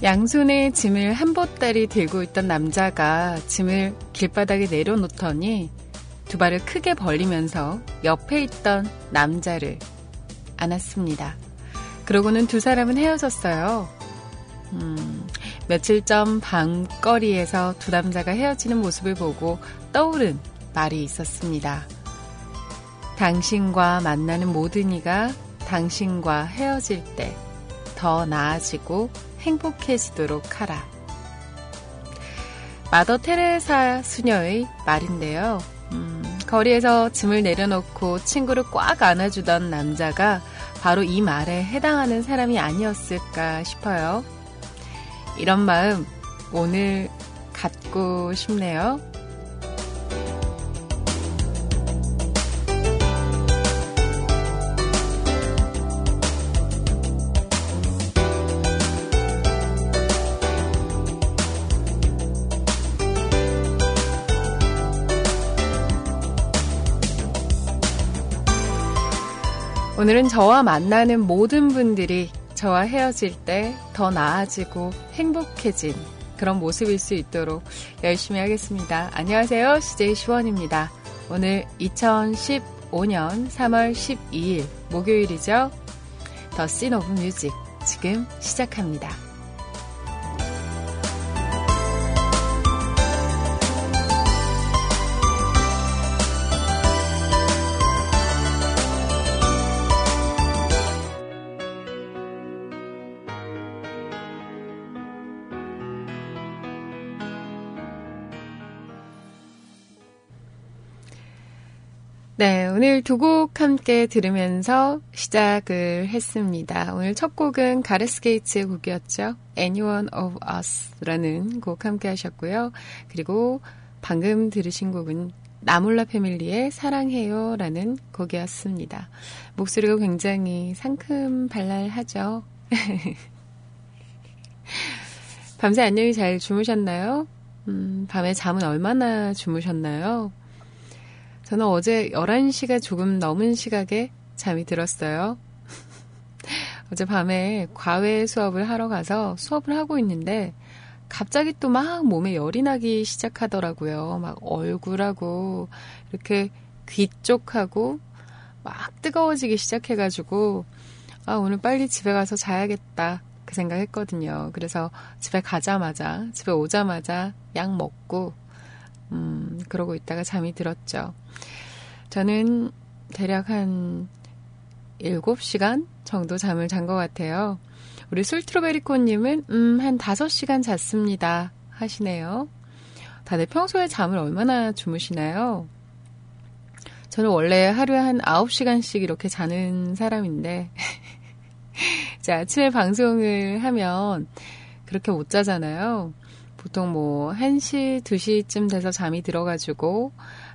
양손에 짐을 한 보따리 들고 있던 남자가 짐을 길바닥에 내려놓더니 두 발을 크게 벌리면서 옆에 있던 남자를 안았습니다. 그러고는 두 사람은 헤어졌어요. 며칠 전 밤거리에서 두 남자가 헤어지는 모습을 보고 떠오른 말이 있었습니다. 당신과 만나는 모든 이가 당신과 헤어질 때 더 나아지고 행복해지도록 하라. 마더 테레사 수녀의 말인데요. 거리에서 짐을 내려놓고 친구를 꽉 안아주던 남자가 바로 이 말에 해당하는 사람이 아니었을까 싶어요. 이런 마음 오늘 갖고 싶네요. 오늘은 저와 만나는 모든 분들이 저와 헤어질 때 더 나아지고 행복해진 그런 모습일 수 있도록 열심히 하겠습니다. 안녕하세요. CJ 시원입니다. 오늘 2015년 3월 12일 목요일이죠. The Scene of Music 지금 시작합니다. 네, 오늘 두 곡 함께 들으면서 시작을 했습니다. 오늘 첫 곡은 가레스 게이츠의 곡이었죠. Anyone of Us라는 곡 함께 하셨고요. 그리고 방금 들으신 곡은 나몰라 패밀리의 사랑해요라는 곡이었습니다. 목소리가 굉장히 상큼 발랄하죠. 밤새 안녕히 잘 주무셨나요? 밤에 잠은 얼마나 주무셨나요? 저는 어제 11시가 조금 넘은 시각에 잠이 들었어요. 어제 밤에 과외 수업을 하러 가서 수업을 하고 있는데 갑자기 또 막 몸에 열이 나기 시작하더라고요. 막 얼굴하고 이렇게 귀 쪽하고 막 뜨거워지기 시작해가지고 아, 오늘 빨리 집에 가서 자야겠다 그 생각했거든요. 그래서 집에 오자마자 약 먹고 그러고 있다가 잠이 들었죠. 저는 대략 한 7시간 정도 잠을 잔 것 같아요. 우리 술트로베리코님은 한 5시간 잤습니다 하시네요. 다들 평소에 잠을 얼마나 주무시나요? 저는 원래 하루에 한 9시간씩 이렇게 자는 사람인데 자, 아침에 방송을 하면 그렇게 못 자잖아요. 보통 뭐 1시, 2시쯤 돼서 잠이 들어가지고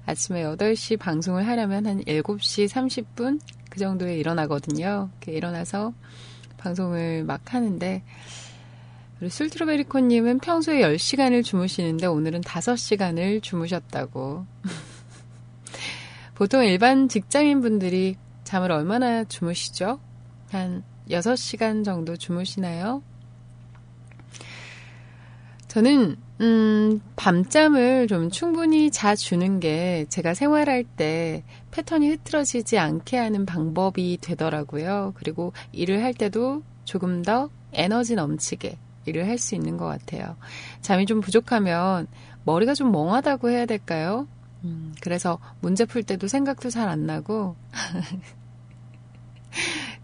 아침에 8시 방송을 하려면 한 7시 30분 그 정도에 일어나거든요. 이렇게 일어나서 방송을 막 하는데 우리 술트로베리코님은 평소에 10시간을 주무시는데 오늘은 5시간을 주무셨다고. 보통 일반 직장인분들이 잠을 얼마나 주무시죠? 한 6시간 정도 주무시나요? 저는 밤잠을 좀 충분히 자주는 게 제가 생활할 때 패턴이 흐트러지지 않게 하는 방법이 되더라고요. 그리고 일을 할 때도 조금 더 에너지 넘치게 일을 할 수 있는 것 같아요. 잠이 좀 부족하면 머리가 좀 멍하다고 해야 될까요? 그래서 문제 풀 때도 생각도 잘 안 나고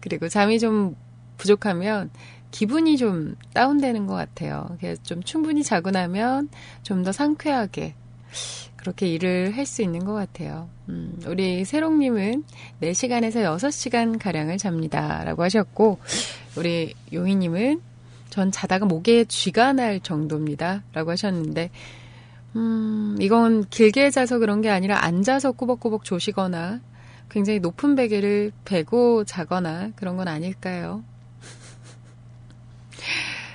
그리고 잠이 좀 부족하면 기분이 좀 다운되는 것 같아요. 좀 충분히 자고 나면 좀 더 상쾌하게 그렇게 일을 할 수 있는 것 같아요. 우리 세롱님은 4시간에서 6시간 가량을 잡니다 라고 하셨고 우리 용희님은 전 자다가 목에 쥐가 날 정도입니다 라고 하셨는데 이건 길게 자서 그런 게 아니라 앉아서 꾸벅꾸벅 조시거나 굉장히 높은 베개를 베고 자거나 그런 건 아닐까요?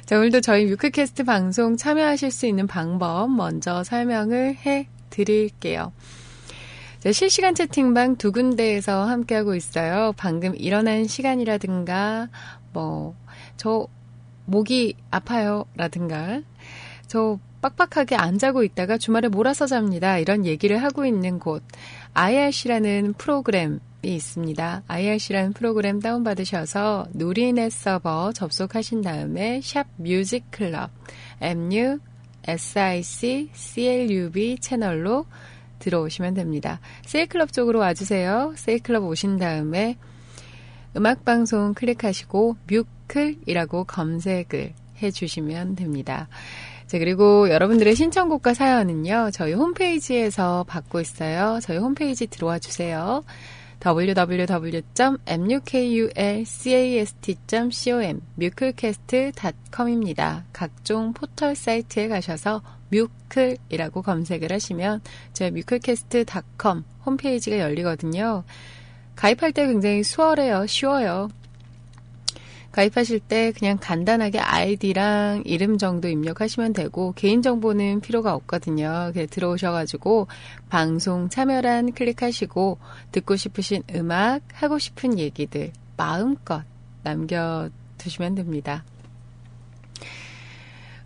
자, 오늘도 저희 뮤클캐스트 방송 참여하실 수 있는 방법 먼저 설명을 해드릴게요. 자, 실시간 채팅방 두 군데에서 함께하고 있어요. 방금 일어난 시간이라든가 뭐 저 목이 아파요 라든가 저 빡빡하게 안 자고 있다가 주말에 몰아서 잡니다. 이런 얘기를 하고 있는 곳 IRC라는 프로그램이 있습니다. IRC라는 프로그램 다운받으셔서 누리넷 서버 접속하신 다음에 샵 뮤직클럽 MUSICCLUB 채널로 들어오시면 됩니다. 세이클럽 쪽으로 와주세요. 세이클럽 오신 다음에 음악방송 클릭하시고 뮤클이라고 검색을 해주시면 됩니다. 자, 그리고 여러분들의 신청곡과 사연은요. 저희 홈페이지에서 받고 있어요. 저희 홈페이지 들어와 주세요. www.mukulcast.com 뮤클캐스트.com입니다. 각종 포털 사이트에 가셔서 뮤클이라고 검색을 하시면 저희 뮤클캐스트.com 홈페이지가 열리거든요. 가입할 때 굉장히 수월해요. 쉬워요. 가입하실 때 그냥 간단하게 아이디랑 이름 정도 입력하시면 되고 개인정보는 필요가 없거든요. 그래서 들어오셔가지고 방송 참여란 클릭하시고 듣고 싶으신 음악, 하고 싶은 얘기들 마음껏 남겨두시면 됩니다.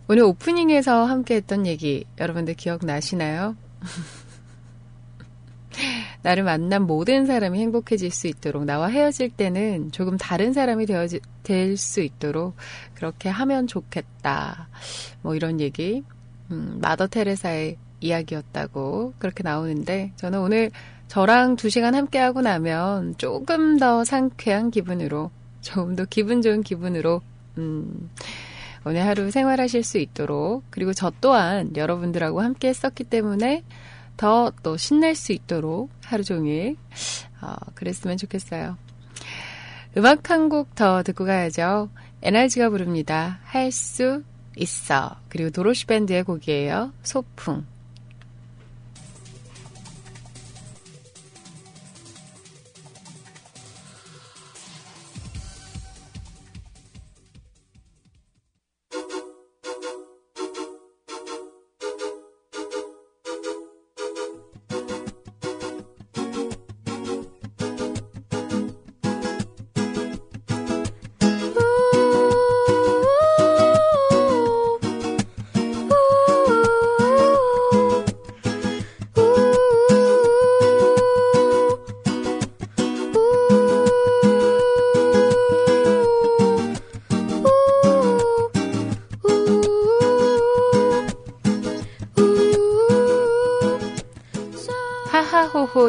오늘 오프닝에서 함께 했던 얘기 여러분들 기억나시나요? 나를 만난 모든 사람이 행복해질 수 있도록 나와 헤어질 때는 조금 다른 사람이 될 수 있도록 그렇게 하면 좋겠다. 뭐 이런 얘기 마더 테레사의 이야기였다고 그렇게 나오는데 저는 오늘 저랑 2시간 함께하고 나면 조금 더 상쾌한 기분으로 조금 더 기분 좋은 기분으로 오늘 하루 생활하실 수 있도록 그리고 저 또한 여러분들하고 함께 했었기 때문에 더 또 신날 수 있도록 하루 종일 그랬으면 좋겠어요. 음악 한 곡 더 듣고 가야죠. NRG가 부릅니다. 할 수 있어. 그리고 도로시 밴드의 곡이에요. 소풍.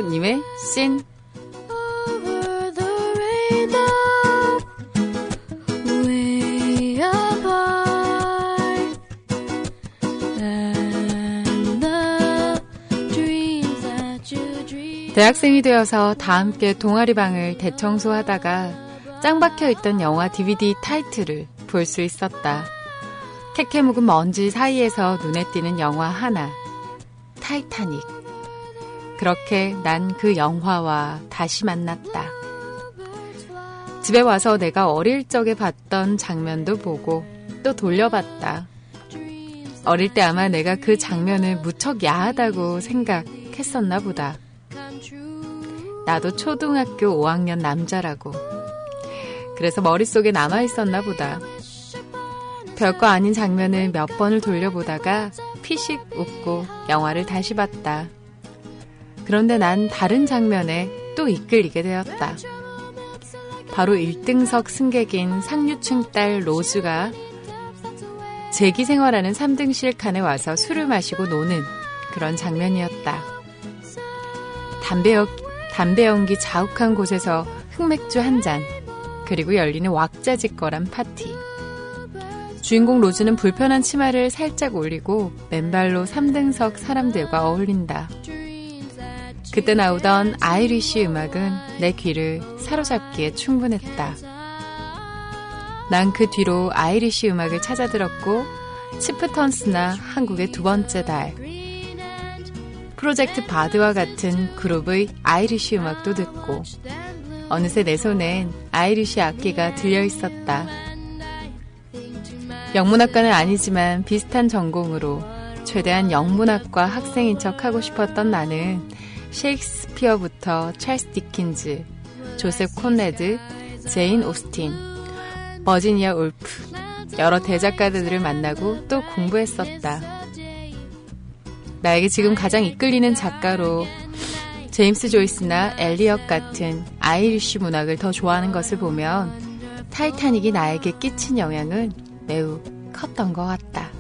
님의 씬 대학생이 되어서 다 함께 동아리방을 대청소하다가 짱 박혀있던 영화 DVD 타이틀을 볼 수 있었다. 캐캐 묵은 먼지 사이에서 눈에 띄는 영화 하나 타이타닉. 그렇게 난 그 영화와 다시 만났다. 집에 와서 내가 어릴 적에 봤던 장면도 보고 또 돌려봤다. 어릴 때 아마 내가 그 장면을 무척 야하다고 생각했었나 보다. 나도 초등학교 5학년 남자라고. 그래서 머릿속에 남아있었나 보다. 별거 아닌 장면을 몇 번을 돌려보다가 피식 웃고 영화를 다시 봤다. 그런데 난 다른 장면에 또 이끌리게 되었다. 바로 1등석 승객인 상류층 딸 로즈가 제기 생활하는 3등실 칸에 와서 술을 마시고 노는 그런 장면이었다. 담배 연기 자욱한 곳에서 흑맥주 한 잔, 그리고 열리는 왁자지껄한 파티. 주인공 로즈는 불편한 치마를 살짝 올리고 맨발로 3등석 사람들과 어울린다. 그때 나오던 아이리쉬 음악은 내 귀를 사로잡기에 충분했다. 난 그 뒤로 아이리쉬 음악을 찾아 들었고 치프턴스나 한국의 두 번째 달 프로젝트 바드와 같은 그룹의 아이리쉬 음악도 듣고 어느새 내 손엔 아이리쉬 악기가 들려있었다. 영문학과는 아니지만 비슷한 전공으로 최대한 영문학과 학생인 척 하고 싶었던 나는 셰익스피어부터 찰스 디킨즈, 조셉 콘래드, 제인 오스틴, 버지니아 울프, 여러 대작가들을 만나고 또 공부했었다. 나에게 지금 가장 이끌리는 작가로 제임스 조이스나 엘리엇 같은 아이리쉬 문학을 더 좋아하는 것을 보면 타이타닉이 나에게 끼친 영향은 매우 컸던 것 같다.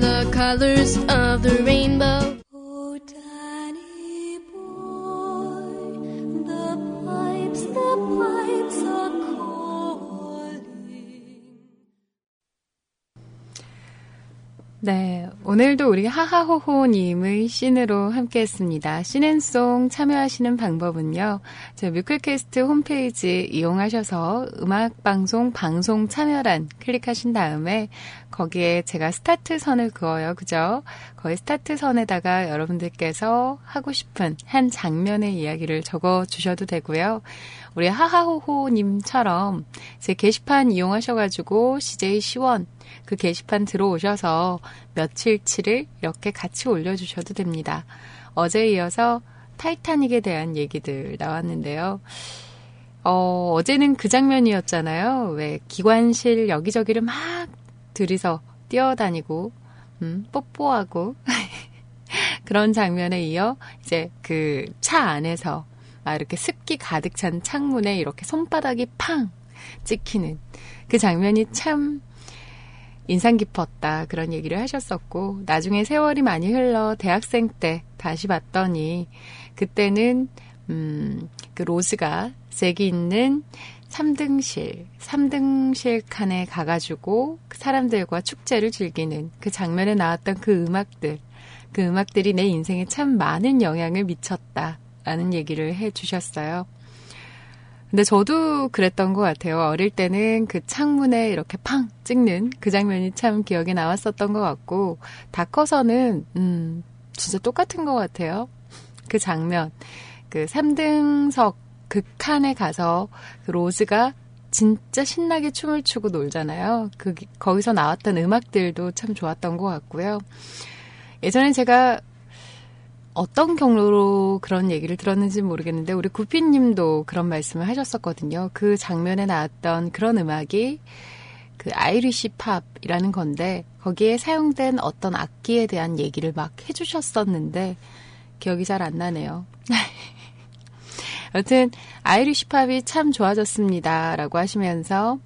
The colors of the rainbow. Oh, Danny boy, the pipes are calling. 네, 오늘도 우리 하하호호님의 씬으로 함께했습니다. 씬앤송 참여하시는 방법은요. 저희 뮤클캐스트 홈페이지 이용하셔서 음악방송 방송 참여란 클릭하신 다음에 거기에 제가 스타트 선을 그어요. 그죠? 거기 스타트 선에다가 여러분들께서 하고 싶은 한 장면의 이야기를 적어주셔도 되고요. 우리 하하호호님처럼 제 게시판 이용하셔가지고 CJ 시원 그 게시판 들어오셔서 며칠치를 이렇게 같이 올려주셔도 됩니다. 어제에 이어서 타이타닉에 대한 얘기들 나왔는데요. 어제는 그 장면이었잖아요. 왜 기관실 여기저기를 막 둘이서 뛰어다니고 뽀뽀하고 그런 장면에 이어 이제 그 차 안에서 막 이렇게 습기 가득 찬 창문에 이렇게 손바닥이 팡 찍히는 그 장면이 참 인상 깊었다 그런 얘기를 하셨었고, 나중에 세월이 많이 흘러 대학생 때 다시 봤더니 그때는 그 로즈가 색이 있는 3등실 칸에 가가지고 사람들과 축제를 즐기는 그 장면에 나왔던 그 음악들이 내 인생에 참 많은 영향을 미쳤다라는 얘기를 해주셨어요. 근데 저도 그랬던 것 같아요. 어릴 때는 그 창문에 이렇게 팡 찍는 그 장면이 참 기억에 남았었던 것 같고, 다 커서는 진짜 똑같은 것 같아요. 그 장면, 그 3등석 그 칸에 가서 그 로즈가 진짜 신나게 춤을 추고 놀잖아요. 거기서 나왔던 음악들도 참 좋았던 것 같고요. 예전에 제가 어떤 경로로 그런 얘기를 들었는지 모르겠는데 우리 구피님도 그런 말씀을 하셨었거든요. 그 장면에 나왔던 그런 음악이 그 아이리시 팝이라는 건데 거기에 사용된 어떤 악기에 대한 얘기를 막 해주셨었는데 기억이 잘 안 나네요. 여튼 아이리시 팝이 참 좋아졌습니다 라고 하시면서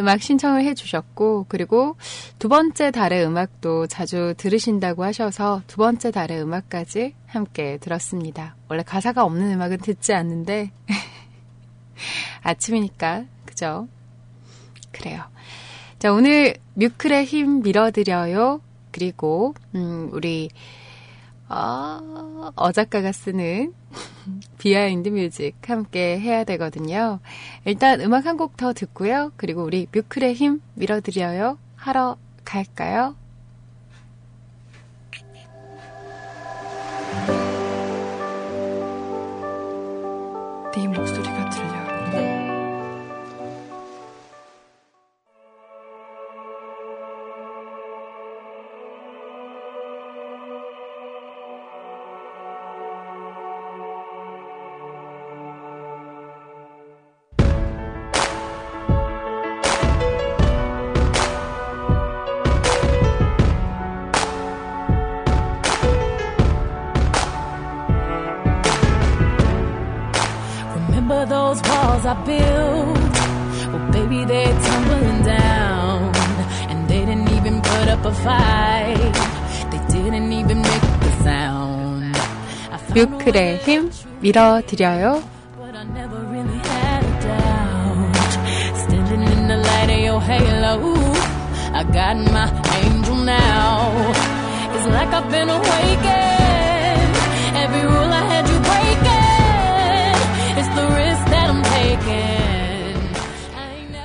음악 신청을 해주셨고, 그리고 두 번째 달의 음악도 자주 들으신다고 하셔서 두 번째 달의 음악까지 함께 들었습니다. 원래 가사가 없는 음악은 듣지 않는데 아침이니까 그죠? 그래요. 자, 오늘 뮤클의 힘 밀어드려요. 그리고 우리 어작가가 쓰는 비하인드 뮤직 함께 해야 되거든요. 일단 음악 한 곡 더 듣고요. 그리고 우리 뮤클의 힘 밀어드려요 하러 갈까요? 네 목소리가 들려요. I built, well baby they're tumbling down, and they didn't even put up a fight, they didn't even make the sound. 뮤클의 힘 밀어드려요. But I never really had a doubt. Standing in the light of your halo, I got my angel now. It's like I've been awakened. Every rule I had you breaking. It's the risk.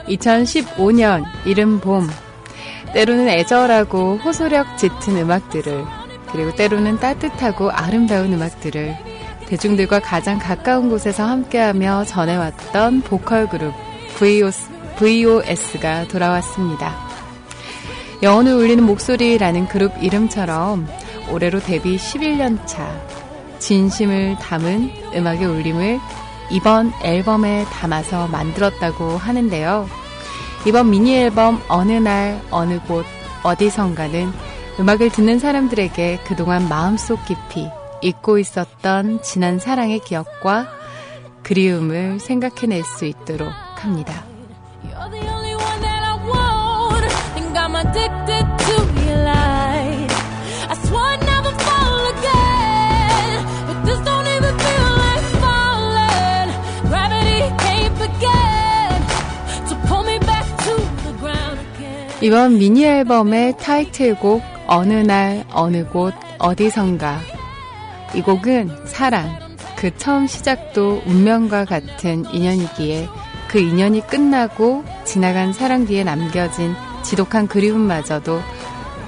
2015년 이른 봄, 때로는 애절하고 호소력 짙은 음악들을, 그리고 때로는 따뜻하고 아름다운 음악들을 대중들과 가장 가까운 곳에서 함께하며 전해왔던 보컬 그룹 VOS가 돌아왔습니다. 여운을 울리는 목소리라는 그룹 이름처럼 올해로 데뷔 11년 차 진심을 담은 음악의 울림을 이번 앨범에 담아서 만들었다고 하는데요. 이번 미니앨범 어느 날, 어느 곳, 어디선가는 음악을 듣는 사람들에게 그동안 마음속 깊이 잊고 있었던 지난 사랑의 기억과 그리움을 생각해낼 수 있도록 합니다. 이번 미니앨범의 타이틀곡 어느 날 어느 곳 어디선가, 이 곡은 사랑, 그 처음 시작도 운명과 같은 인연이기에 그 인연이 끝나고 지나간 사랑 뒤에 남겨진 지독한 그리움마저도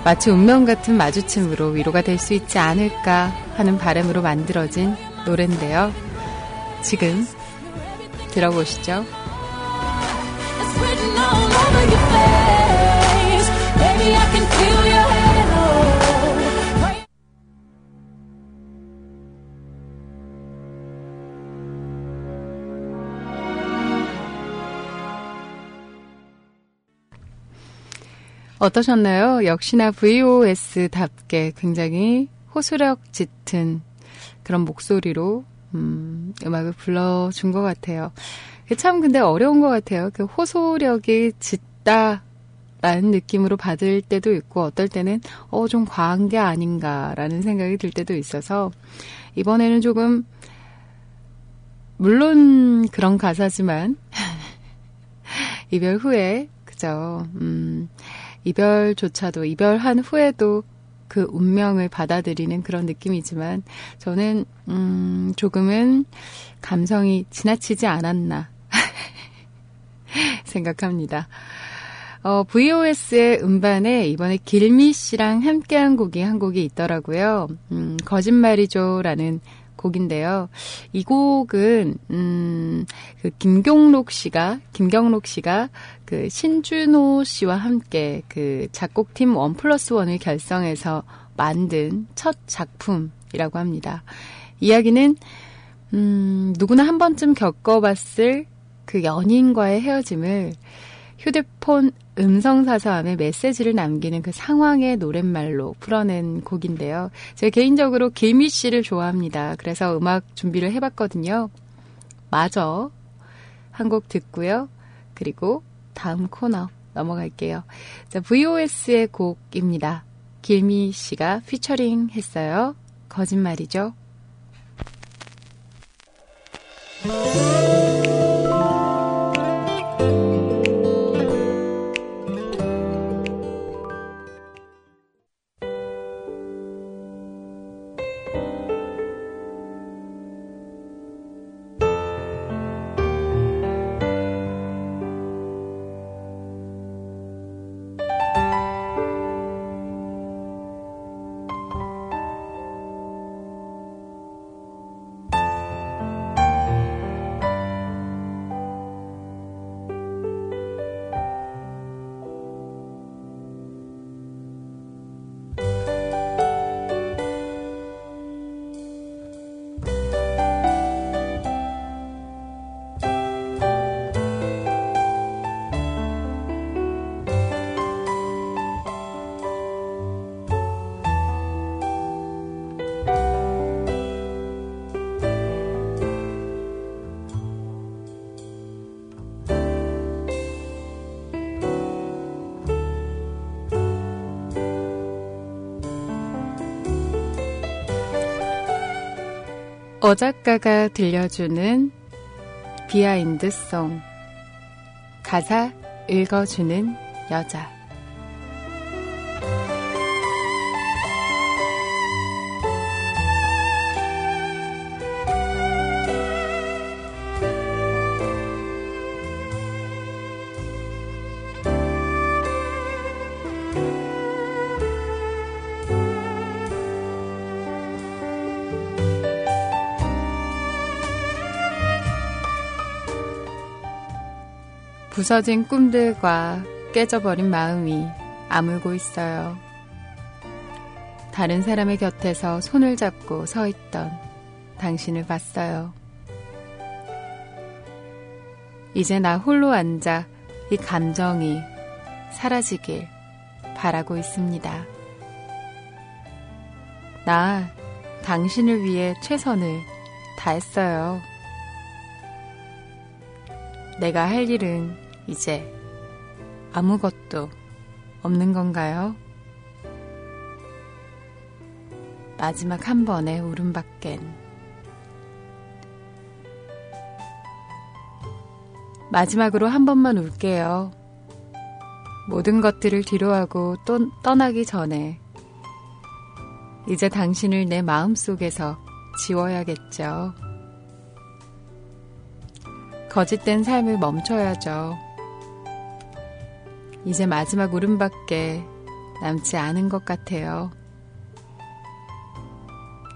마치 운명 같은 마주침으로 위로가 될 수 있지 않을까 하는 바람으로 만들어진 노래인데요. 지금 들어보시죠. 어떠셨나요? 역시나 VOS답게 굉장히 호소력 짙은 그런 목소리로 음악을 불러준 것 같아요. 참 근데 어려운 것 같아요. 그 호소력이 짙다라는 느낌으로 받을 때도 있고, 어떨 때는 좀 과한 게 아닌가라는 생각이 들 때도 있어서, 이번에는 조금, 물론 그런 가사지만 이별 후에, 그죠? 이별조차도, 이별한 후에도 그 운명을 받아들이는 그런 느낌이지만, 저는 조금은 감성이 지나치지 않았나 생각합니다. VOS의 음반에 이번에 길미 씨랑 함께한 곡이 한 곡이 있더라고요. 거짓말이죠라는 곡인데요. 이 곡은 그 김경록 씨가 그 신준호 씨와 함께 그 작곡팀 1+1을 결성해서 만든 첫 작품이라고 합니다. 이야기는 누구나 한 번쯤 겪어봤을 그 연인과의 헤어짐을 휴대폰 음성사서함에 메시지를 남기는 그 상황의 노랫말로 풀어낸 곡인데요. 제가 개인적으로 길미 씨를 좋아합니다. 그래서 음악 준비를 해봤거든요. 마저 한 곡 듣고요. 그리고 다음 코너 넘어갈게요. 자, VOS의 곡입니다. 길미 씨가 피처링 했어요. 거짓말이죠. 어작가가 들려주는 비하인드송, 가사 읽어주는 여자. 부서진 꿈들과 깨져버린 마음이 아물고 있어요. 다른 사람의 곁에서 손을 잡고 서 있던 당신을 봤어요. 이제 나 홀로 앉아 이 감정이 사라지길 바라고 있습니다. 나 당신을 위해 최선을 다했어요. 내가 할 일은 이제 아무것도 없는 건가요? 마지막 한 번의 울음 밖엔. 마지막으로 한 번만 울게요. 모든 것들을 뒤로하고 또 떠나기 전에 이제 당신을 내 마음속에서 지워야겠죠. 거짓된 삶을 멈춰야죠. 이제 마지막 울음밖에 남지 않은 것 같아요.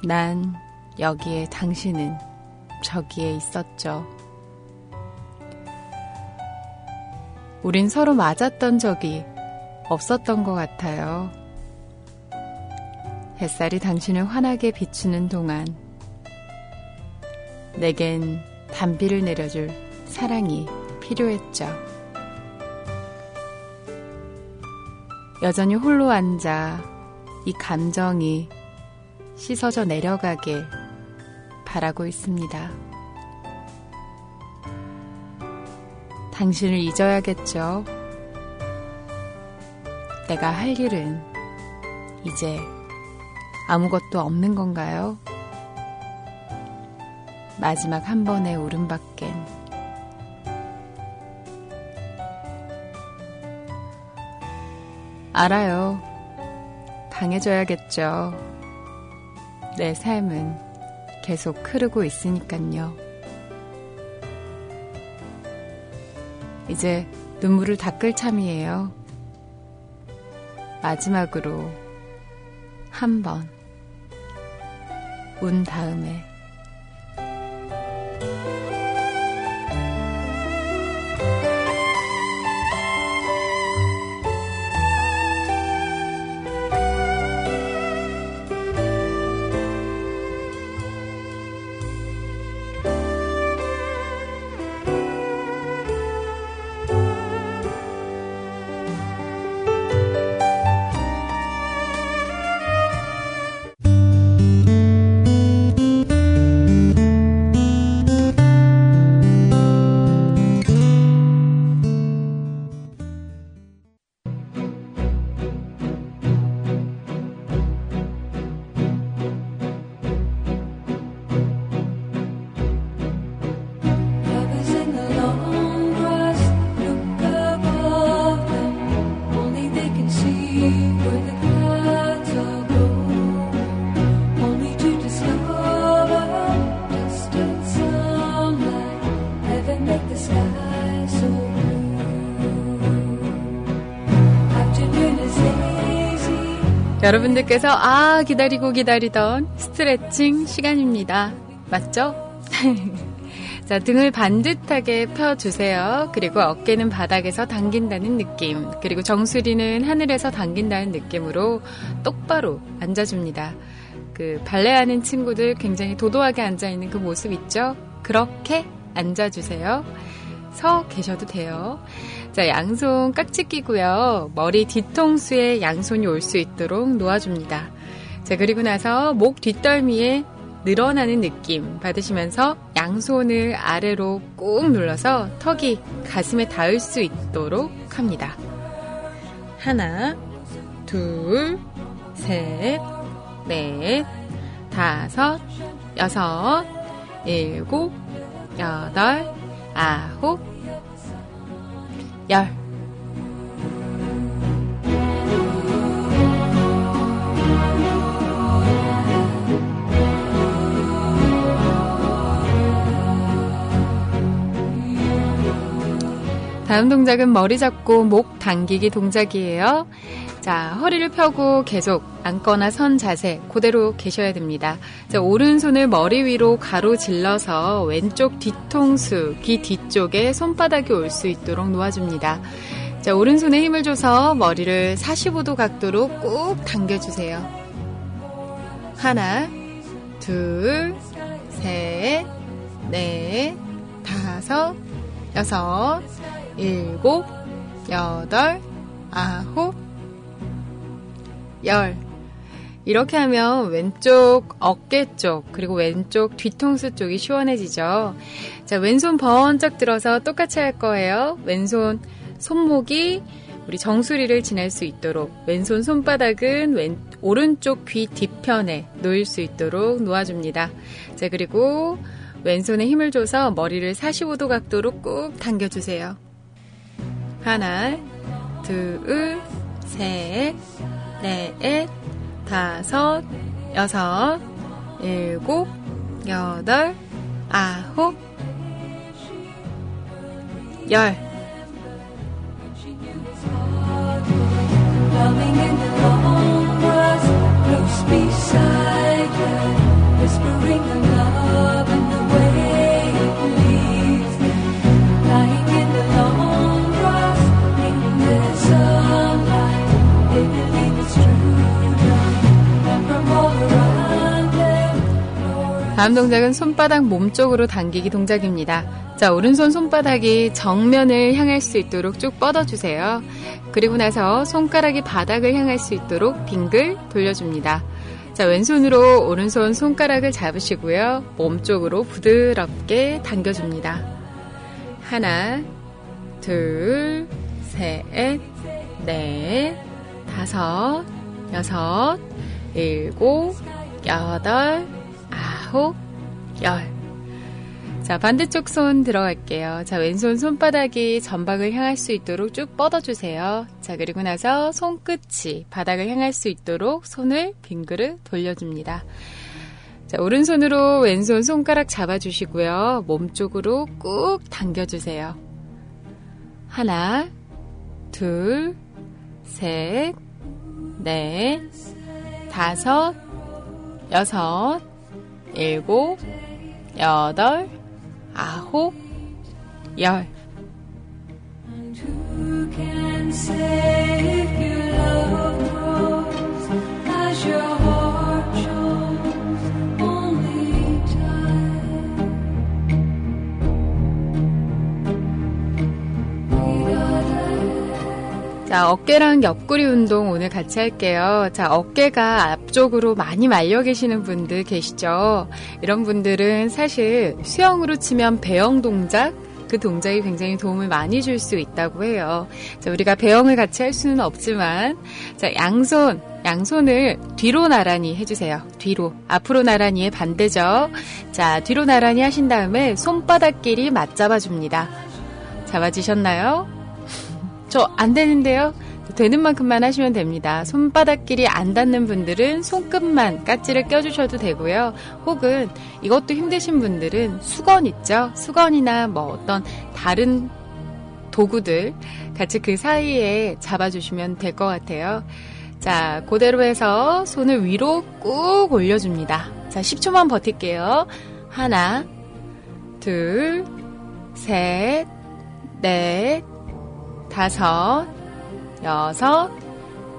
난 여기에 당신은 저기에 있었죠. 우린 서로 맞았던 적이 없었던 것 같아요. 햇살이 당신을 환하게 비추는 동안 내겐 단비를 내려줄 사랑이 필요했죠. 여전히 홀로 앉아 이 감정이 씻어져 내려가길 바라고 있습니다. 당신을 잊어야겠죠. 내가 할 일은 이제 아무것도 없는 건가요? 마지막 한 번의 울음 밖엔. 알아요. 강해져야겠죠. 내 삶은 계속 흐르고 있으니깐요. 이제 눈물을 닦을 참이에요. 마지막으로 한 번 운 다음에. 여러분들께서 기다리던 스트레칭 시간입니다. 맞죠? 자, 등을 반듯하게 펴주세요. 그리고 어깨는 바닥에서 당긴다는 느낌, 그리고 정수리는 하늘에서 당긴다는 느낌으로 똑바로 앉아줍니다. 그 발레하는 친구들 굉장히 도도하게 앉아있는 그 모습 있죠? 그렇게 앉아주세요. 서 계셔도 돼요. 자, 양손 깍지 끼고요. 머리 뒤통수에 양손이 올 수 있도록 놓아줍니다. 자, 그리고 나서 목 뒷덜미에 늘어나는 느낌 받으시면서 양손을 아래로 꾹 눌러서 턱이 가슴에 닿을 수 있도록 합니다. 하나, 둘, 셋, 넷, 다섯, 여섯, 일곱, 여덟, 아홉, 열. 다음 동작은 머리 잡고 목 당기기 동작이에요. 자, 허리를 펴고 계속 앉거나 선 자세 그대로 계셔야 됩니다. 자, 오른손을 머리 위로 가로질러서 왼쪽 뒤통수, 귀 뒤쪽에 손바닥이 올 수 있도록 놓아줍니다. 자, 오른손에 힘을 줘서 머리를 45도 각도로 꾹 당겨주세요. 하나, 둘, 셋, 넷, 다섯, 여섯, 일곱, 여덟, 아홉, 열. 이렇게 하면 왼쪽 어깨 쪽 그리고 왼쪽 뒤통수 쪽이 시원해지죠. 자, 왼손 번쩍 들어서 똑같이 할 거예요. 왼손 손목이 우리 정수리를 지날 수 있도록 왼손 손바닥은 오른쪽 귀 뒤편에 놓일 수 있도록 놓아줍니다. 자, 그리고 왼손에 힘을 줘서 머리를 45도 각도로 꾹 당겨주세요. 하나, 둘, 셋, 넷, 다섯, 여섯, 일곱, 여덟, 아홉, 열. 다음 동작은 손바닥 몸쪽으로 당기기 동작입니다. 자, 오른손 손바닥이 정면을 향할 수 있도록 쭉 뻗어주세요. 그리고 나서 손가락이 바닥을 향할 수 있도록 빙글 돌려줍니다. 자, 왼손으로 오른손 손가락을 잡으시고요. 몸쪽으로 부드럽게 당겨줍니다. 하나, 둘, 셋, 넷, 다섯, 여섯, 일곱, 여덟, 아홉, 열. 자, 반대쪽 손 들어갈게요. 자, 왼손 손바닥이 전방을 향할 수 있도록 쭉 뻗어주세요. 자, 그리고 나서 손끝이 바닥을 향할 수 있도록 손을 빙그릇 돌려줍니다. 자, 오른손으로 왼손 손가락 잡아주시고요. 몸쪽으로 꾹 당겨주세요. 하나, 둘, 셋, 넷, 다섯, 여섯, 일곱, 여덟, 아홉, 열. 자, 어깨랑 옆구리 운동 오늘 같이 할게요. 자, 어깨가 앞쪽으로 많이 말려 계시는 분들 계시죠? 이런 분들은 사실 수영으로 치면 배영 동작, 그 동작이 굉장히 도움을 많이 줄 수 있다고 해요. 자, 우리가 배영을 같이 할 수는 없지만, 자, 양손을 뒤로 나란히 해주세요. 뒤로. 앞으로 나란히의 반대죠? 자, 뒤로 나란히 하신 다음에 손바닥끼리 맞잡아줍니다. 잡아지셨나요? 저 안 되는데요. 되는 만큼만 하시면 됩니다. 손바닥끼리 안 닿는 분들은 손끝만 깍지를 껴주셔도 되고요. 혹은 이것도 힘드신 분들은 수건 있죠. 수건이나 뭐 어떤 다른 도구들 같이 그 사이에 잡아주시면 될 것 같아요. 자, 그대로 해서 손을 위로 꾹 올려줍니다. 자, 10초만 버틸게요. 하나, 둘, 셋, 넷, 다섯, 여섯,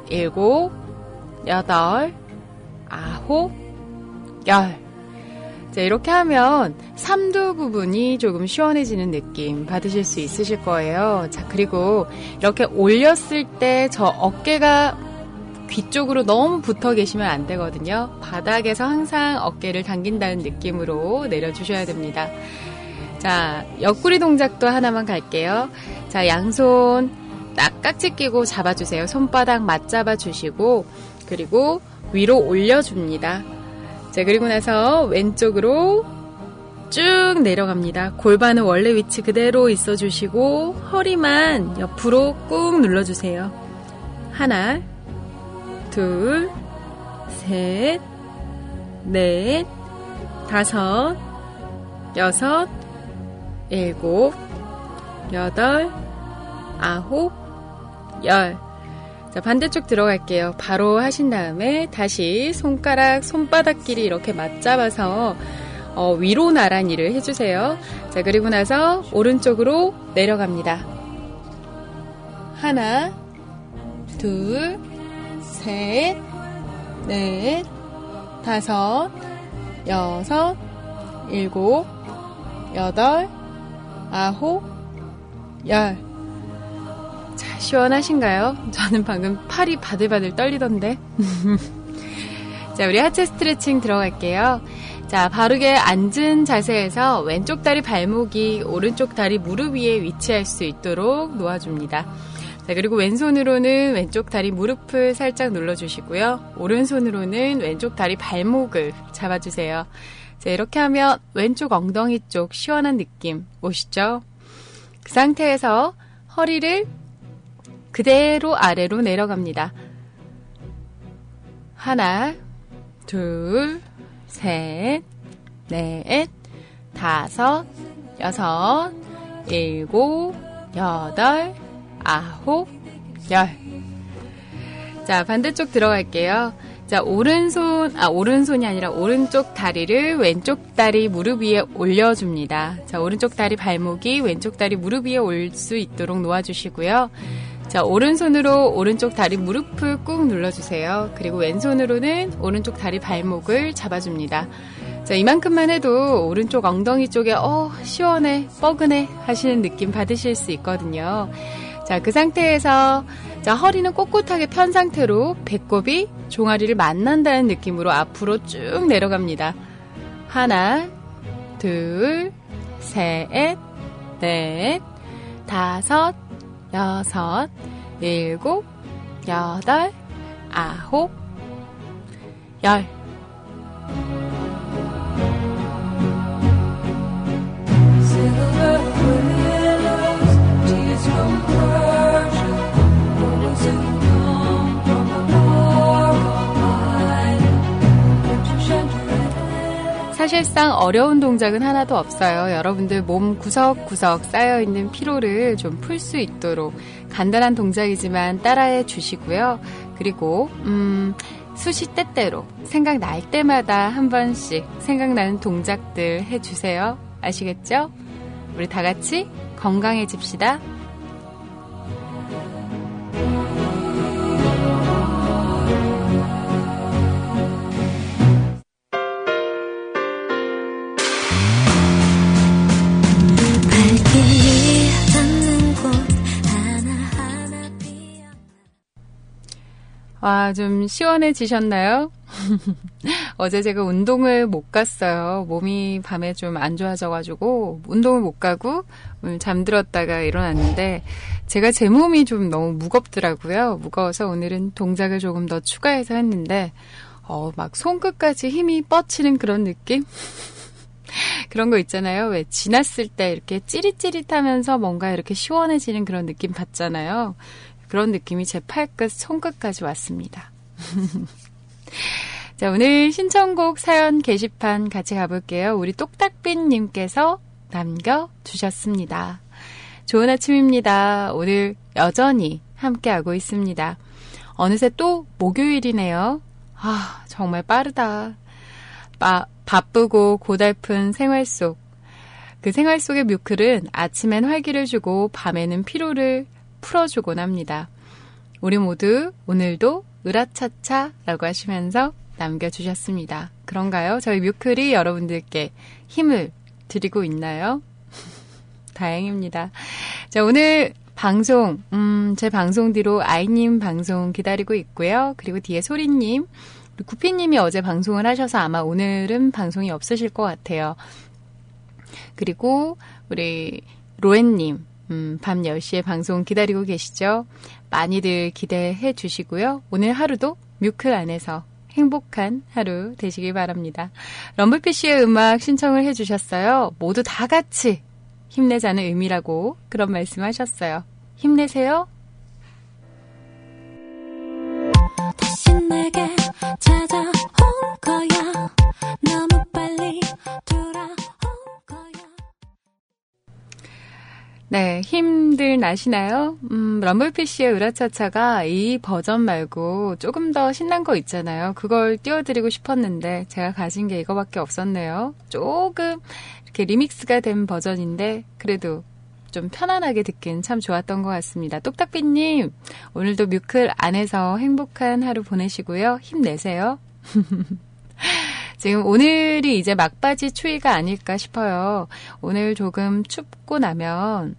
일곱, 여덟, 아홉, 열. 자, 이렇게 하면 삼두 부분이 조금 시원해지는 느낌 받으실 수 있으실 거예요. 자, 그리고 이렇게 올렸을 때 저 어깨가 귀 쪽으로 너무 붙어 계시면 안 되거든요. 바닥에서 항상 어깨를 당긴다는 느낌으로 내려주셔야 됩니다. 자, 옆구리 동작도 하나만 갈게요. 자, 양손 딱 깍지 끼고 잡아주세요. 손바닥 맞잡아주시고 그리고 위로 올려줍니다. 자, 그리고 나서 왼쪽으로 쭉 내려갑니다. 골반은 원래 위치 그대로 있어주시고 허리만 옆으로 꾹 눌러주세요. 하나, 둘, 셋, 넷, 다섯, 여섯, 일곱, 여덟, 아홉, 열. 자, 반대쪽 들어갈게요. 바로 하신 다음에 다시 손바닥끼리 이렇게 맞잡아서 위로 나란히를 해주세요. 자, 그리고 나서 오른쪽으로 내려갑니다. 하나, 둘, 셋, 넷, 다섯, 여섯, 일곱, 여덟, 아홉, 열. 자, 시원하신가요? 저는 방금 팔이 바들바들 떨리던데. 자, 우리 하체 스트레칭 들어갈게요. 자, 바르게 앉은 자세에서 왼쪽 다리 발목이 오른쪽 다리 무릎 위에 위치할 수 있도록 놓아줍니다. 자, 그리고 왼손으로는 왼쪽 다리 무릎을 살짝 눌러주시고요. 오른손으로는 왼쪽 다리 발목을 잡아주세요. 자, 이렇게 하면 왼쪽 엉덩이 쪽 시원한 느낌 오시죠? 그 상태에서 허리를 그대로 아래로 내려갑니다. 하나, 둘, 셋, 넷, 다섯, 여섯, 일곱, 여덟, 아홉, 열. 자, 반대쪽 들어갈게요. 자, 오른손이 아니라 오른쪽 다리를 왼쪽 다리 무릎 위에 올려줍니다. 자, 오른쪽 다리 발목이 왼쪽 다리 무릎 위에 올 수 있도록 놓아주시고요. 자, 오른손으로 오른쪽 다리 무릎을 꾹 눌러주세요. 그리고 왼손으로는 오른쪽 다리 발목을 잡아줍니다. 자, 이만큼만 해도 오른쪽 엉덩이 쪽에 시원해, 뻐근해 하시는 느낌 받으실 수 있거든요. 자, 그 상태에서 자, 허리는 꼿꼿하게 편 상태로 배꼽이 종아리를 만난다는 느낌으로 앞으로 쭉 내려갑니다. 하나, 둘, 셋, 넷, 다섯, 여섯, 일곱, 여덟, 아홉, 열. 사실상 어려운 동작은 하나도 없어요. 여러분들 몸 구석구석 쌓여있는 피로를 좀 풀 수 있도록 간단한 동작이지만 따라해 주시고요. 그리고 수시 때때로 생각날 때마다 한 번씩 생각나는 동작들 해주세요. 아시겠죠? 우리 다 같이 건강해집시다. 와, 좀 시원해지셨나요? 어제 제가 운동을 못 갔어요. 몸이 밤에 좀 안 좋아져가지고 운동을 못 가고 오늘 잠들었다가 일어났는데 제가 제 몸이 좀 너무 무겁더라고요. 무거워서 오늘은 동작을 조금 더 추가해서 했는데 막 손끝까지 힘이 뻗치는 그런 느낌? 그런 거 있잖아요. 왜 지났을 때 이렇게 찌릿찌릿하면서 뭔가 이렇게 시원해지는 그런 느낌 받잖아요. 그런 느낌이 제 팔끝, 손끝까지 왔습니다. 자, 오늘 신청곡 사연 게시판 같이 가볼게요. 우리 똑딱빈님께서 남겨주셨습니다. 좋은 아침입니다. 오늘 여전히 함께하고 있습니다. 어느새 또 목요일이네요. 아, 정말 빠르다. 바쁘고 고달픈 생활 속. 그 생활 속의 뮤클은 아침엔 활기를 주고 밤에는 피로를 풀어주곤 합니다. 우리 모두 오늘도 으라차차라고 하시면서 남겨주셨습니다. 그런가요? 저희 뮤클이 여러분들께 힘을 드리고 있나요? 다행입니다. 자, 오늘 방송 제 방송 뒤로 아이님 방송 기다리고 있고요. 그리고 뒤에 소리님, 우리 구피님이 어제 방송을 하셔서 아마 오늘은 방송이 없으실 것 같아요. 그리고 우리 로엔님 밤 10시에 방송 기다리고 계시죠? 많이들 기대해 주시고요. 오늘 하루도 뮤클 안에서 행복한 하루 되시길 바랍니다. 럼블피쉬의 음악 신청을 해주셨어요. 모두 다 같이 힘내자는 의미라고 그런 말씀하셨어요. 힘내세요. 다시 내게 찾아온 거야. 너무 빨리 돌아. 네, 힘들 나시나요? 럼블피쉬의 으라차차가 이 버전 말고 조금 더 신난 거 있잖아요. 그걸 띄워드리고 싶었는데 제가 가진 게 이거밖에 없었네요. 조금 이렇게 리믹스가 된 버전인데 그래도 좀 편안하게 듣긴 참 좋았던 것 같습니다. 똑딱비님, 오늘도 뮤클 안에서 행복한 하루 보내시고요. 힘내세요. 지금 오늘이 이제 막바지 추위가 아닐까 싶어요. 오늘 조금 춥고 나면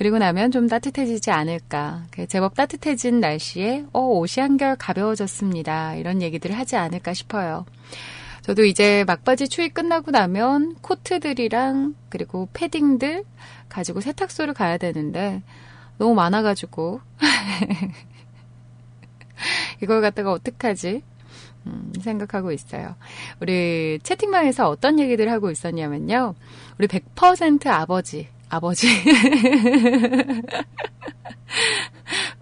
그리고 나면 좀 따뜻해지지 않을까. 제법 따뜻해진 날씨에 옷이 한결 가벼워졌습니다. 이런 얘기들을 하지 않을까 싶어요. 저도 이제 막바지 추위 끝나고 나면 코트들이랑 그리고 패딩들 가지고 세탁소를 가야 되는데 너무 많아가지고 이걸 갖다가 어떡하지? 생각하고 있어요. 우리 채팅방에서 어떤 얘기들 하고 있었냐면요. 우리 100% 아버지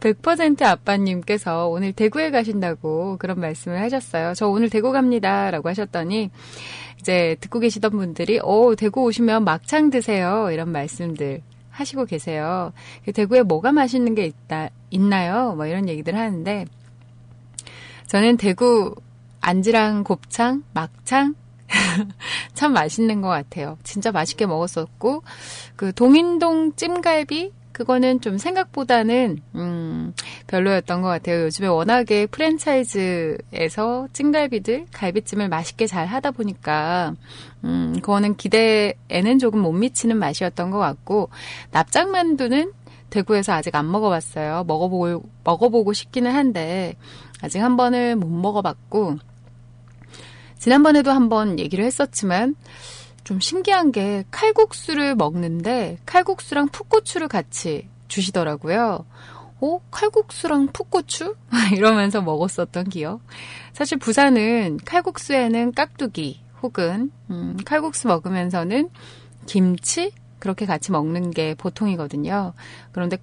100% 아빠님께서 오늘 대구에 가신다고 그런 말씀을 하셨어요. 저 오늘 대구 갑니다 라고 하셨더니 이제 듣고 계시던 분들이 대구 오시면 막창 드세요 이런 말씀들 하시고 계세요. 대구에 뭐가 맛있는 게 있나요? 뭐 이런 얘기들 하는데 저는 대구 안지랑 곱창, 막창 참 맛있는 것 같아요. 진짜 맛있게 먹었었고 그 동인동 찜갈비 그거는 좀 생각보다는 별로였던 것 같아요. 요즘에 워낙에 프랜차이즈에서 찜갈비들, 갈비찜을 맛있게 잘 하다 보니까 그거는 기대에는 조금 못 미치는 맛이었던 것 같고 납작만두는 대구에서 아직 안 먹어봤어요. 먹어보고 싶기는 한데 아직 한 번을 못 먹어봤고 지난번에도 한번 얘기를 했었지만 좀 신기한 게 칼국수를 먹는데 칼국수랑 풋고추를 같이 주시더라고요. 칼국수랑 풋고추? 이러면서 먹었었던 기억. 사실 부산은 칼국수에는 깍두기 혹은 칼국수 먹으면서는 김치 그렇게 같이 먹는 게 보통이거든요. 그런데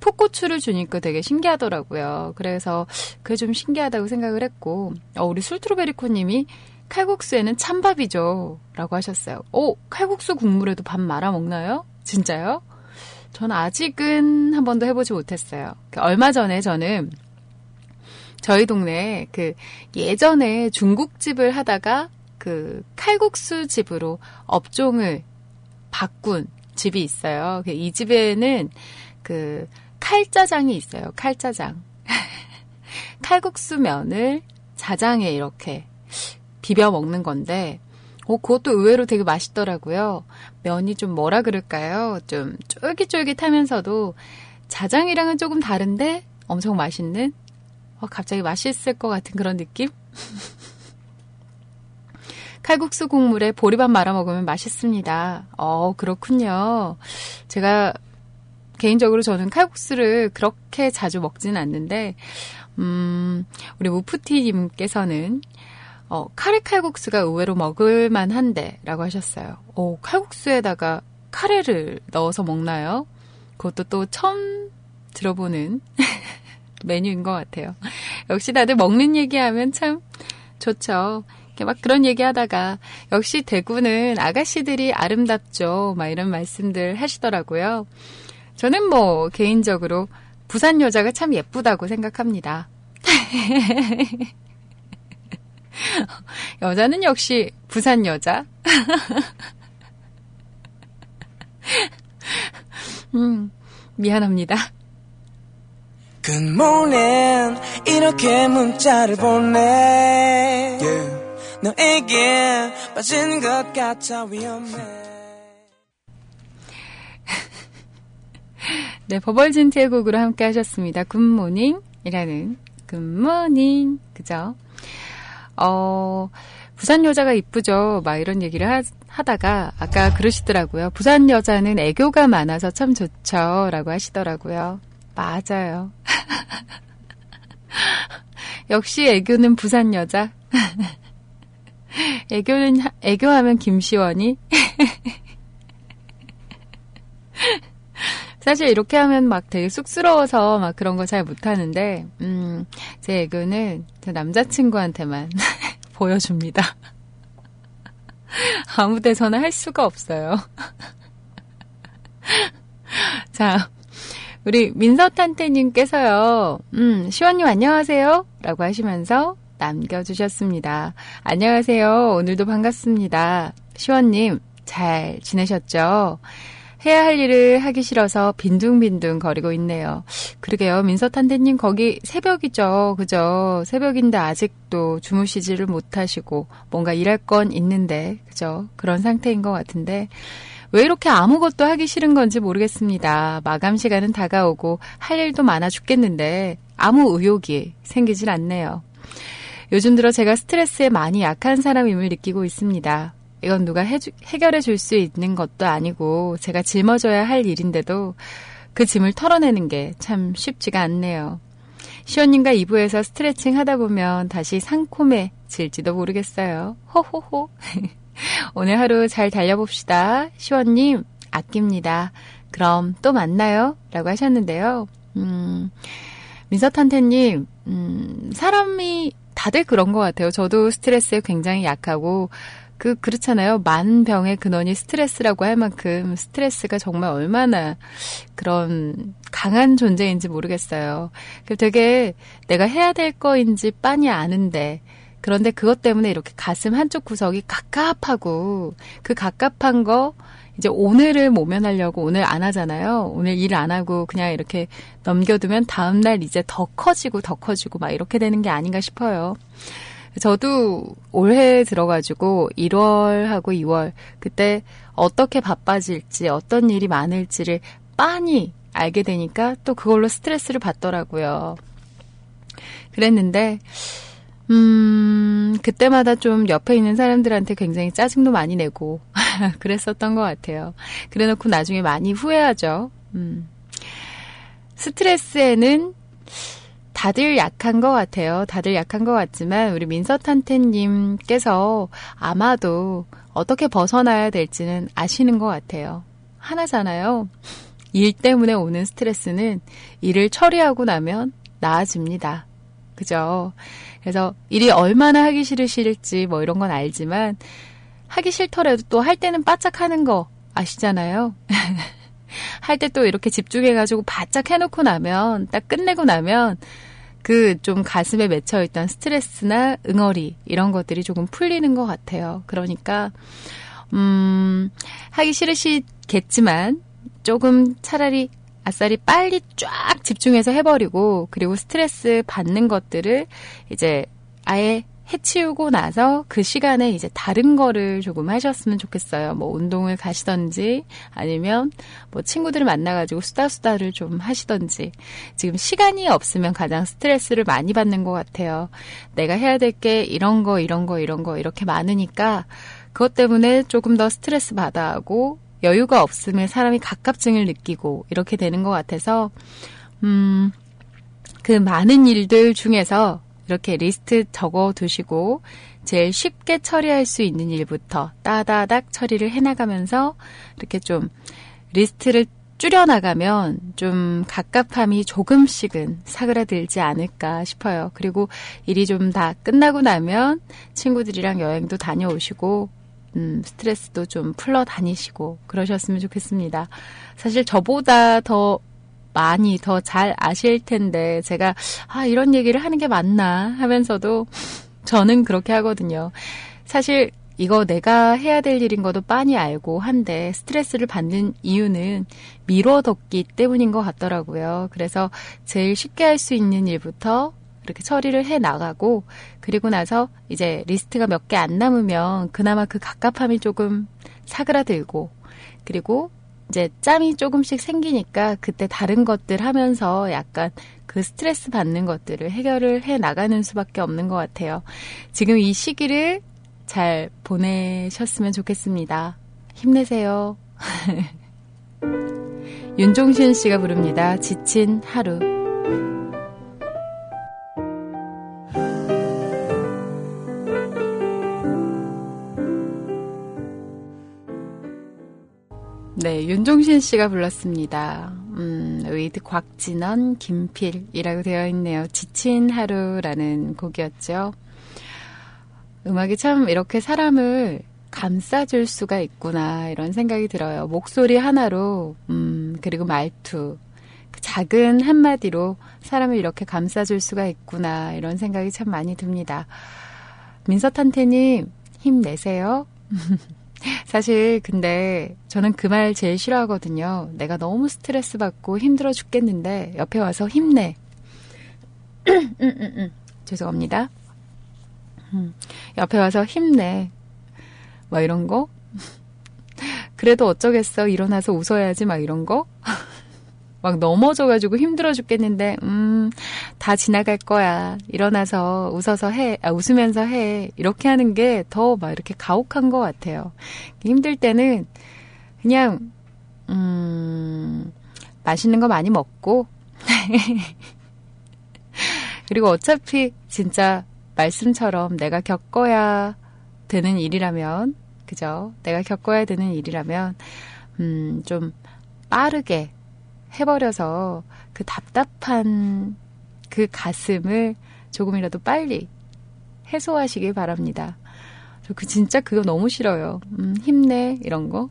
풋고추를 주니까 되게 신기하더라고요. 그래서 그게 좀 신기하다고 생각을 했고 우리 술트로베리코님이 칼국수에는 찬밥이죠 라고 하셨어요. 칼국수 국물에도 밥 말아 먹나요? 진짜요? 전 아직은 한 번도 해보지 못했어요. 얼마 전에 저는 저희 동네에 예전에 중국집을 하다가 칼국수 집으로 업종을 바꾼 집이 있어요. 이 집에는 칼짜장이 있어요. 칼짜장. 칼국수면을 자장에 이렇게 비벼 먹는 건데 그것도 의외로 되게 맛있더라고요. 면이 좀 뭐라 그럴까요? 좀 쫄깃쫄깃하면서도 자장이랑은 조금 다른데 엄청 맛있는? 갑자기 맛있을 것 같은 그런 느낌? 칼국수 국물에 보리밥 말아 먹으면 맛있습니다. 그렇군요. 제가 개인적으로 저는 칼국수를 그렇게 자주 먹지는 않는데 우리 무프티님께서는 카레 칼국수가 의외로 먹을만 한데 라고 하셨어요. 칼국수에다가 카레를 넣어서 먹나요? 그것도 또 처음 들어보는 메뉴인 것 같아요. 역시 다들 먹는 얘기하면 참 좋죠. 막 그런 얘기하다가 역시 대구는 아가씨들이 아름답죠. 막 이런 말씀들 하시더라고요. 저는 개인적으로 부산 여자가 참 예쁘다고 생각합니다. 여자는 역시 부산 여자. 미안합니다. Good morning, 이렇게 문자를 보내. Yeah. 너에게 빠진 것 같아 위험해. 네, 버벌진트의 곡으로 함께 하셨습니다. 굿모닝이라는 굿모닝, 그죠? 부산 여자가 이쁘죠? 막 이런 얘기를 하다가 아까 그러시더라고요. 부산 여자는 애교가 많아서 참 좋죠? 라고 하시더라고요. 맞아요. 역시 애교는 부산 여자. 애교하면 김시원이. 사실 이렇게 하면 막 되게 쑥스러워서 막 그런 거 잘 못하는데 제 애교는 제 남자친구한테만 보여줍니다. 아무 데서나 할 수가 없어요. 자, 우리 민서탄테님께서요. 시원님 안녕하세요 라고 하시면서 남겨주셨습니다. 안녕하세요. 오늘도 반갑습니다. 시원님 잘 지내셨죠? 해야 할 일을 하기 싫어서 빈둥빈둥 거리고 있네요. 그러게요. 민서탄대님 거기 새벽이죠. 그죠? 새벽인데 아직도 주무시지를 못하시고 뭔가 일할 건 있는데 그죠? 그런 상태인 것 같은데 왜 이렇게 아무것도 하기 싫은 건지 모르겠습니다. 마감 시간은 다가오고 할 일도 많아 죽겠는데 아무 의욕이 생기질 않네요. 요즘 들어 제가 스트레스에 많이 약한 사람임을 느끼고 있습니다. 이건 누가 해결해 줄 수 있는 것도 아니고 제가 짊어져야 할 일인데도 그 짐을 털어내는 게 참 쉽지가 않네요. 시원님과 2부에서 스트레칭 하다 보면 다시 상콤해질지도 모르겠어요. 호호호. 오늘 하루 잘 달려봅시다. 시원님 아낍니다. 그럼 또 만나요. 라고 하셨는데요. 민서탄태님 사람이 다들 그런 것 같아요. 저도 스트레스에 굉장히 약하고 그렇잖아요. 만병의 근원이 스트레스라고 할 만큼 스트레스가 정말 얼마나 그런 강한 존재인지 모르겠어요. 되게 내가 해야 될 거인지 빤히 아는데 그런데 그것 때문에 이렇게 가슴 한쪽 구석이 갑갑하고 그 갑갑한 거 이제 오늘을 모면하려고 오늘 안 하잖아요. 오늘 일 안 하고 그냥 이렇게 넘겨두면 다음날 이제 더 커지고 막 이렇게 되는 게 아닌가 싶어요. 저도 올해 들어가지고 1월하고 2월 그때 어떻게 바빠질지 어떤 일이 많을지를 빤히 알게 되니까 또 그걸로 스트레스를 받더라고요. 그랬는데 그때마다 좀 옆에 있는 사람들한테 굉장히 짜증도 많이 내고 그랬었던 것 같아요. 그래놓고 나중에 많이 후회하죠. 스트레스에는 다들 약한 것 같지만 우리 민서탄태님께서 아마도 어떻게 벗어나야 될지는 아시는 것 같아요. 하나잖아요. 일 때문에 오는 스트레스는 일을 처리하고 나면 나아집니다. 그죠? 그래서 일이 얼마나 하기 싫으실지 뭐 이런 건 알지만 하기 싫더라도 또 할 때는 바짝 하는 거 아시잖아요. 할 때 또 이렇게 집중해가지고 바짝 해놓고 나면 딱 끝내고 나면 그 좀 가슴에 맺혀있던 스트레스나 응어리 이런 것들이 조금 풀리는 것 같아요. 그러니까 하기 싫으시겠지만 조금 차라리 아싸리 빨리 쫙 집중해서 해버리고 그리고 스트레스 받는 것들을 이제 아예 해치우고 나서 그 시간에 이제 다른 거를 조금 하셨으면 좋겠어요. 뭐 운동을 가시던지 아니면 뭐 친구들을 만나가지고 수다를 좀 하시던지 지금 시간이 없으면 가장 스트레스를 많이 받는 것 같아요. 내가 해야 될 게 이런 거 이렇게 많으니까 그것 때문에 조금 더 스트레스 받아하고 여유가 없으면 사람이 갑갑증을 느끼고 이렇게 되는 것 같아서 그 많은 일들 중에서 이렇게 리스트 적어두시고 제일 쉽게 처리할 수 있는 일부터 따다닥 처리를 해나가면서 이렇게 좀 리스트를 줄여나가면 좀 갑갑함이 조금씩은 사그라들지 않을까 싶어요. 그리고 일이 좀 다 끝나고 나면 친구들이랑 여행도 다녀오시고 스트레스도 좀 풀러 다니시고 그러셨으면 좋겠습니다. 사실 저보다 더 많이 더 잘 아실 텐데 제가 이런 얘기를 하는 게 맞나 하면서도 저는 그렇게 하거든요. 사실 이거 내가 해야 될 일인 것도 빤히 알고 한데 스트레스를 받는 이유는 미뤄뒀기 때문인 것 같더라고요. 그래서 제일 쉽게 할 수 있는 일부터 이렇게 처리를 해나가고 그리고 나서 이제 리스트가 몇 개 안 남으면 그나마 그 갑갑함이 조금 사그라들고 그리고 이제 짬이 조금씩 생기니까 그때 다른 것들 하면서 약간 그 스트레스 받는 것들을 해결을 해나가는 수밖에 없는 것 같아요. 지금 이 시기를 잘 보내셨으면 좋겠습니다. 힘내세요. 윤종신 씨가 부릅니다. 지친 하루. 네, 윤종신 씨가 불렀습니다. 위드 곽진언, 김필이라고 되어 있네요. 지친 하루라는 곡이었죠. 음악이 참 이렇게 사람을 감싸줄 수가 있구나 이런 생각이 들어요. 목소리 하나로 그리고 말투 그 작은 한마디로 사람을 이렇게 감싸줄 수가 있구나 이런 생각이 참 많이 듭니다. 민서탄태님 힘내세요. 사실 근데 저는 그 말 제일 싫어하거든요. 내가 너무 스트레스 받고 힘들어 죽겠는데 옆에 와서 힘내. 죄송합니다. 옆에 와서 힘내. 뭐 이런 거. 그래도 어쩌겠어 일어나서 웃어야지 막 이런 거? 막 넘어져가지고 힘들어 죽겠는데 다 지나갈 거야 일어나서 웃어서 해, 웃으면서 해 이렇게 하는 게 더 막 이렇게 가혹한 것 같아요. 힘들 때는 그냥 맛있는 거 많이 먹고 그리고 어차피 진짜 말씀처럼 내가 겪어야 되는 일이라면 그죠? 내가 겪어야 되는 일이라면 좀 빠르게 해버려서 그 답답한 그 가슴을 조금이라도 빨리 해소하시길 바랍니다. 저 진짜 그거 너무 싫어요. 힘내 이런 거.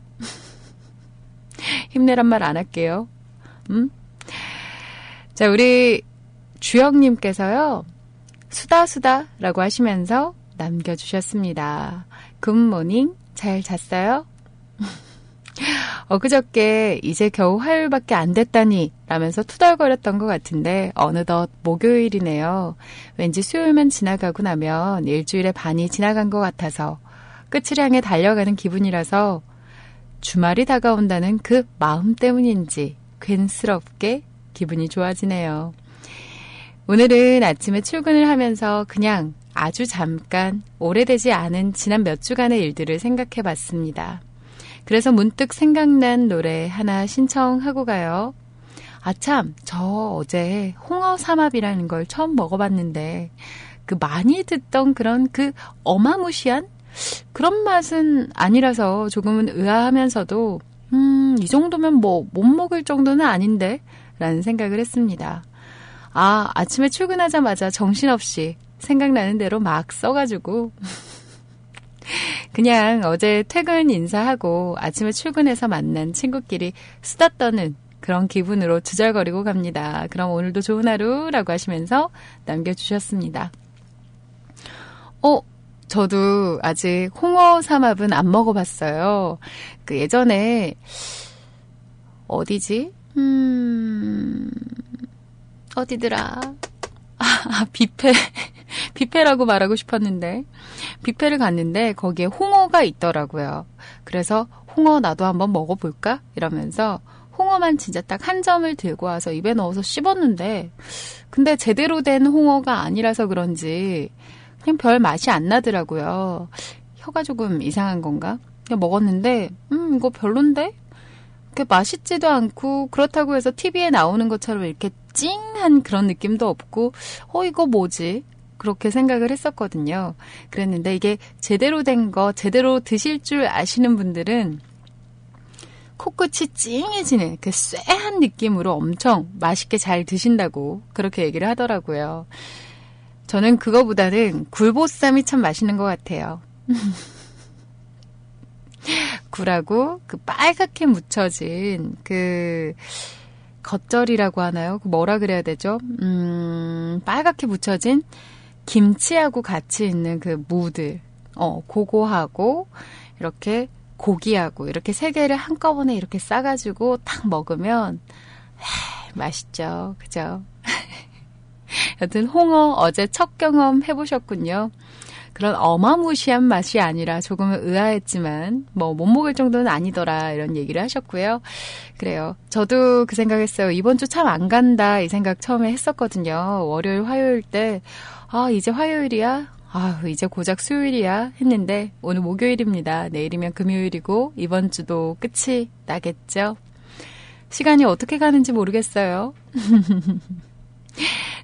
힘내란 말 안 할게요. 자, 우리 주영님께서요. 수다수다라고 하시면서 남겨주셨습니다. 굿모닝, 잘 잤어요? 엊그저께 이제 겨우 화요일밖에 안 됐다니 라면서 투덜거렸던 것 같은데 어느덧 목요일이네요. 왠지 수요일만 지나가고 나면 일주일의 반이 지나간 것 같아서 끝을 향해 달려가는 기분이라서 주말이 다가온다는 그 마음 때문인지 괜스럽게 기분이 좋아지네요. 오늘은 아침에 출근을 하면서 그냥 아주 잠깐 오래되지 않은 지난 몇 주간의 일들을 생각해봤습니다. 그래서 문득 생각난 노래 하나 신청하고 가요. 아 참, 저 어제 홍어 삼합이라는 걸 처음 먹어봤는데 그 많이 듣던 그런 그 어마무시한 그런 맛은 아니라서 조금은 의아하면서도 이 정도면 뭐 못 먹을 정도는 아닌데 라는 생각을 했습니다. 아, 아침에 출근하자마자 정신없이 생각나는 대로 막 써가지고 그냥 어제 퇴근 인사하고 아침에 출근해서 만난 친구끼리 수다 떠는 그런 기분으로 주절거리고 갑니다. 그럼 오늘도 좋은 하루라고 하시면서 남겨주셨습니다. 저도 아직 홍어 삼합은 안 먹어봤어요. 그 예전에 어디지? 어디더라? 아, 뷔페. 뷔페라고 말하고 싶었는데 뷔페를 갔는데 거기에 홍어가 있더라고요. 그래서 홍어 나도 한번 먹어볼까? 이러면서 홍어만 진짜 딱 한 점을 들고 와서 입에 넣어서 씹었는데 근데 제대로 된 홍어가 아니라서 그런지 그냥 별 맛이 안 나더라고요. 혀가 조금 이상한 건가? 그냥 먹었는데 이거 별론데? 맛있지도 않고 그렇다고 해서 TV에 나오는 것처럼 이렇게 찡한 그런 느낌도 없고 이거 뭐지? 그렇게 생각을 했었거든요. 그랬는데 이게 제대로 된 거 제대로 드실 줄 아시는 분들은 코끝이 찡해지는 그 쎄한 느낌으로 엄청 맛있게 잘 드신다고 그렇게 얘기를 하더라고요. 저는 그거보다는 굴보쌈이 참 맛있는 것 같아요. 굴하고 그 빨갛게 묻혀진 그 겉절이라고 하나요? 뭐라 그래야 되죠? 빨갛게 묻혀진 김치하고 같이 있는 그 무들, 그거하고 이렇게 고기하고 이렇게 세 개를 한꺼번에 이렇게 싸가지고 딱 먹으면 맛있죠, 그죠? 여튼 홍어 어제 첫 경험 해보셨군요. 그런 어마무시한 맛이 아니라 조금은 의아했지만 못 먹을 정도는 아니더라 이런 얘기를 하셨고요. 그래요. 저도 그 생각했어요. 이번 주 참 안 간다 이 생각 처음에 했었거든요. 월요일 화요일 때 아 이제 화요일이야? 아 이제 고작 수요일이야? 했는데 오늘 목요일입니다. 내일이면 금요일이고 이번 주도 끝이 나겠죠. 시간이 어떻게 가는지 모르겠어요.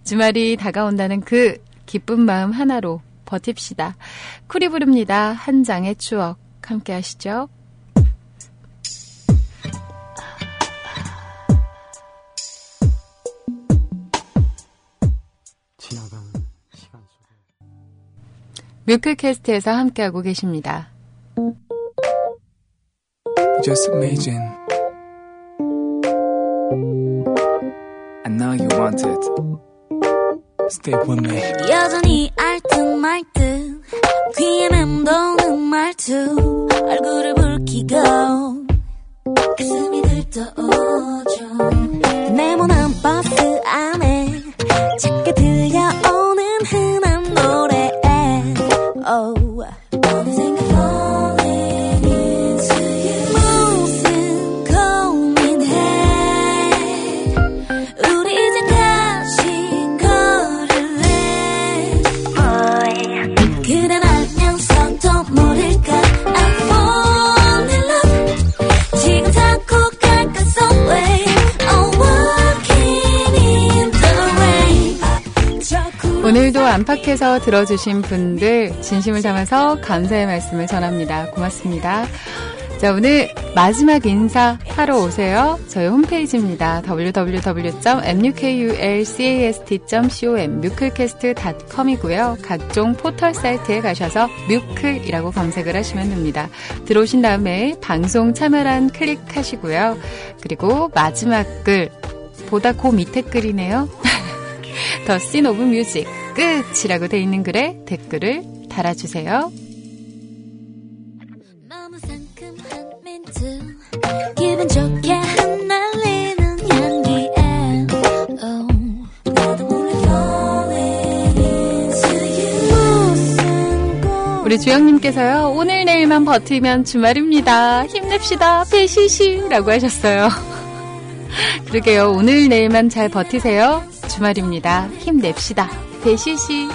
주말이 다가온다는 그 기쁜 마음 하나로 버팁시다. 쿨이 부릅니다. 한 장의 추억 함께 하시죠. 지나가는 시간 속에 뮤클캐스트에서 함께하고 계십니다. Just imagine And now you want it Step with me. 여전히 알듯말듯 귀에 맴도는 말투 얼굴을 붉히고 가슴이 들떠오죠 네모난 버스 안에 작게 들려오는 흔한 노래 어느샌가 falling into you 오늘도 안팎에서 들어주신 분들 진심을 담아서 감사의 말씀을 전합니다. 고맙습니다. 자, 오늘 마지막 인사 하러 오세요. 저희 홈페이지입니다. www.mukulcast.com 뮤클캐스트.com이고요. 각종 포털 사이트에 가셔서 뮤클이라고 검색을 하시면 됩니다. 들어오신 다음에 방송 참여란 클릭하시고요. 그리고 마지막 글 보다 그 밑에 글이네요. The Scene of Music 끝이라고 돼 있는 글에 댓글을 달아주세요. 기분 좋게 흩날리는 향기에 나도 모르게 falling into you. 무슨 꽃. 우리 주영님께서요, 오늘 내일만 버티면 주말입니다. 힘냅시다 배시시 라고 하셨어요. 그러게요. 오늘 내일만 잘 버티세요. 주말입니다. 힘냅시다 배시시.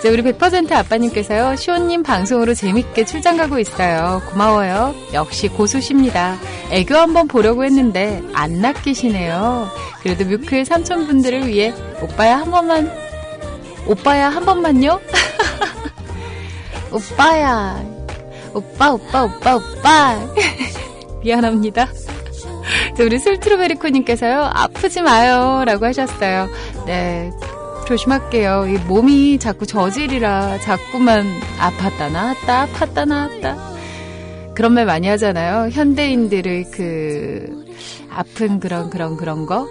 자, 우리 100% 아빠님께서요, 시온님 방송으로 재밌게 출장 가고 있어요. 고마워요. 역시 고수십니다. 애교 한번 보려고 했는데 안 낚이시네요. 그래도 뮤클 삼촌분들을 위해 오빠야 한 번만요? 오빠야. 오빠. 미안합니다. 자, 우리 술트로베리코님께서요, 아프지 마요. 라고 하셨어요. 네. 조심할게요. 이 몸이 자꾸 저질이라 자꾸만 아팠다 나았다. 그런 말 많이 하잖아요. 현대인들의 그 아픈 그런 거.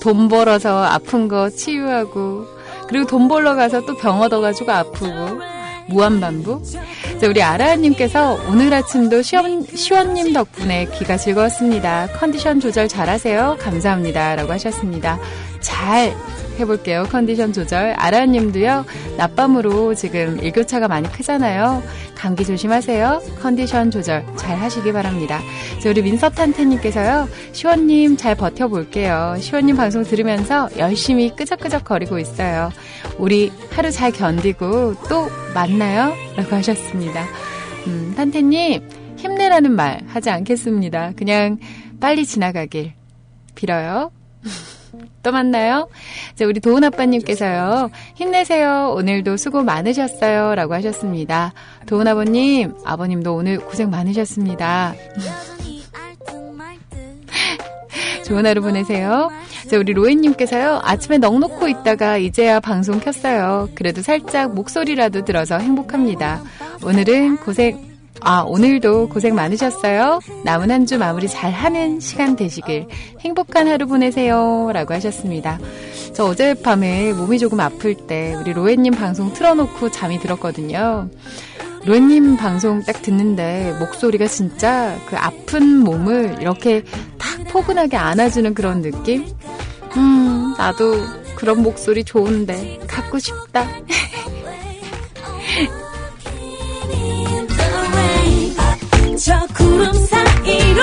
돈 벌어서 아픈 거 치유하고, 그리고 돈 벌러 가서 또 병 얻어가지고 아프고 무한반복. 자, 우리 아라님께서 오늘 아침도 시원님 덕분에 귀가 즐거웠습니다. 컨디션 조절 잘하세요. 감사합니다. 라고 하셨습니다. 잘 해볼게요. 컨디션 조절. 아라님도요, 낮밤으로 지금 일교차가 많이 크잖아요. 감기 조심하세요. 컨디션 조절 잘 하시기 바랍니다. 자, 우리 민서탄태님께서요, 시원님 잘 버텨볼게요. 시원님 방송 들으면서 열심히 끄적끄적 거리고 있어요. 우리 하루 잘 견디고 또 만나요. 라고 하셨습니다. 탄태님, 힘내라는 말 하지 않겠습니다. 그냥 빨리 지나가길 빌어요. 또 만나요. 자, 우리 도훈 아빠님께서요, 힘내세요. 오늘도 수고 많으셨어요. 라고 하셨습니다. 도훈 아버님, 아버님도 오늘 고생 많으셨습니다. 좋은 하루 보내세요. 자, 우리 로엔님께서요, 아침에 넋 놓고 있다가 이제야 방송 켰어요. 그래도 살짝 목소리라도 들어서 행복합니다. 오늘도 고생 많으셨어요. 남은 한 주 마무리 잘하는 시간 되시길. 행복한 하루 보내세요. 라고 하셨습니다. 저 어젯밤에 몸이 조금 아플 때 우리 로엔님 방송 틀어놓고 잠이 들었거든요. 로엔님 방송 딱 듣는데 목소리가 진짜 그 아픈 몸을 이렇게 탁 포근하게 안아주는 그런 느낌? 나도 그런 목소리 좋은데 갖고 싶다. 저 구름 사이로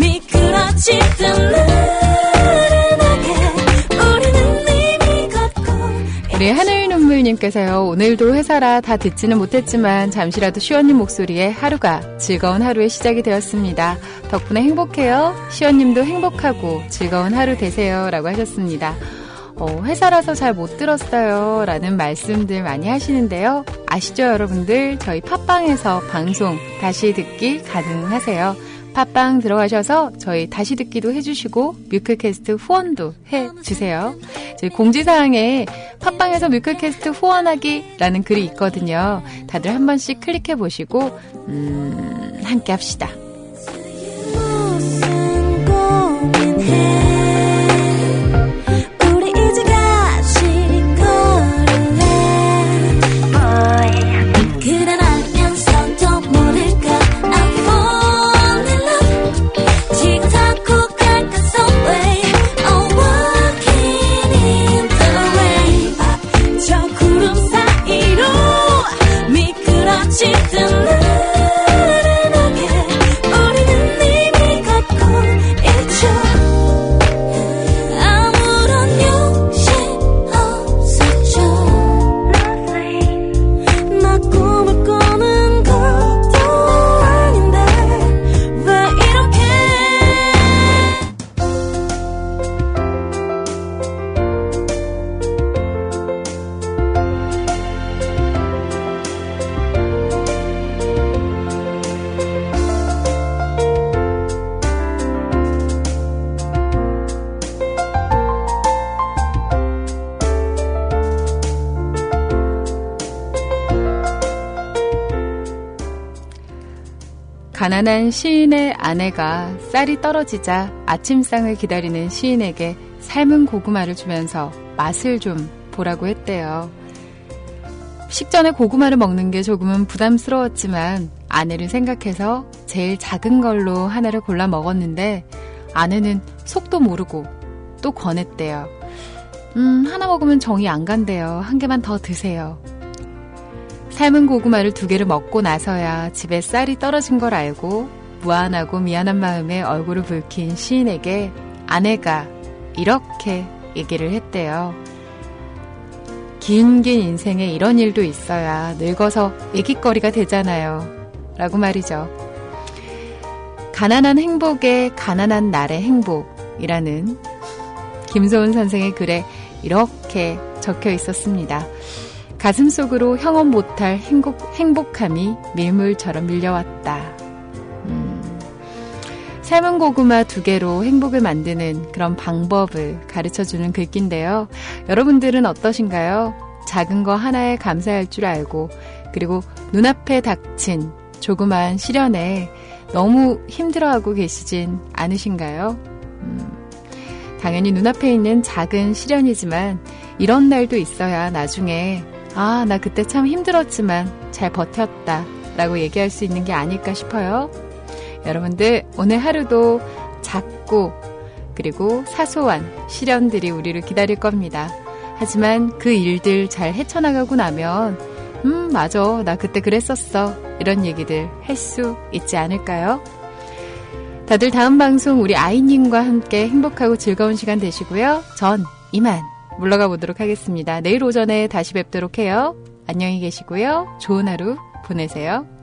미끄러지던 나른하게 우리는 이미 걷고. 우리 하늘눈물님께서요, 오늘도 회사라 다 듣지는 못했지만 잠시라도 시원님 목소리에 하루가 즐거운 하루의 시작이 되었습니다. 덕분에 행복해요. 시원님도 행복하고 즐거운 하루 되세요. 라고 하셨습니다. 회사라서 잘 못 들었어요. 라는 말씀들 많이 하시는데요. 아시죠, 여러분들? 저희 팟빵에서 방송 다시 듣기 가능하세요. 팟빵 들어가셔서 저희 다시 듣기도 해주시고 뮤클캐스트 후원도 해주세요. 저희 공지사항에 팟빵에서 뮤클캐스트 후원하기라는 글이 있거든요. 다들 한 번씩 클릭해보시고 함께 합시다. 가난한 시인의 아내가 쌀이 떨어지자 아침상을 기다리는 시인에게 삶은 고구마를 주면서 맛을 좀 보라고 했대요. 식전에 고구마를 먹는 게 조금은 부담스러웠지만 아내를 생각해서 제일 작은 걸로 하나를 골라 먹었는데 아내는 속도 모르고 또 권했대요. 하나 먹으면 정이 안 간대요. 한 개만 더 드세요. 삶은 고구마를 2개를 먹고 나서야 집에 쌀이 떨어진 걸 알고 무안하고 미안한 마음에 얼굴을 붉힌 시인에게 아내가 이렇게 얘기를 했대요. 긴긴 인생에 이런 일도 있어야 늙어서 애깃거리가 되잖아요. 라고 말이죠. 가난한 행복에 가난한 날의 행복이라는 김소은 선생의 글에 이렇게 적혀 있었습니다. 가슴 속으로 형언 못할 행복함이 밀물처럼 밀려왔다. 삶은 고구마 2개로 행복을 만드는 그런 방법을 가르쳐주는 글귀인데요. 여러분들은 어떠신가요? 작은 거 하나에 감사할 줄 알고 그리고 눈앞에 닥친 조그마한 시련에 너무 힘들어하고 계시진 않으신가요? 당연히 눈앞에 있는 작은 시련이지만 이런 날도 있어야 나중에 아, 나 그때 참 힘들었지만 잘 버텼다 라고 얘기할 수 있는 게 아닐까 싶어요. 여러분들 오늘 하루도 작고 그리고 사소한 시련들이 우리를 기다릴 겁니다. 하지만 그 일들 잘 헤쳐나가고 나면 맞아 나 그때 그랬었어 이런 얘기들 할 수 있지 않을까요? 다들 다음 방송 우리 아이님과 함께 행복하고 즐거운 시간 되시고요. 전 이만 물러가 보도록 하겠습니다. 내일 오전에 다시 뵙도록 해요. 안녕히 계시고요. 좋은 하루 보내세요.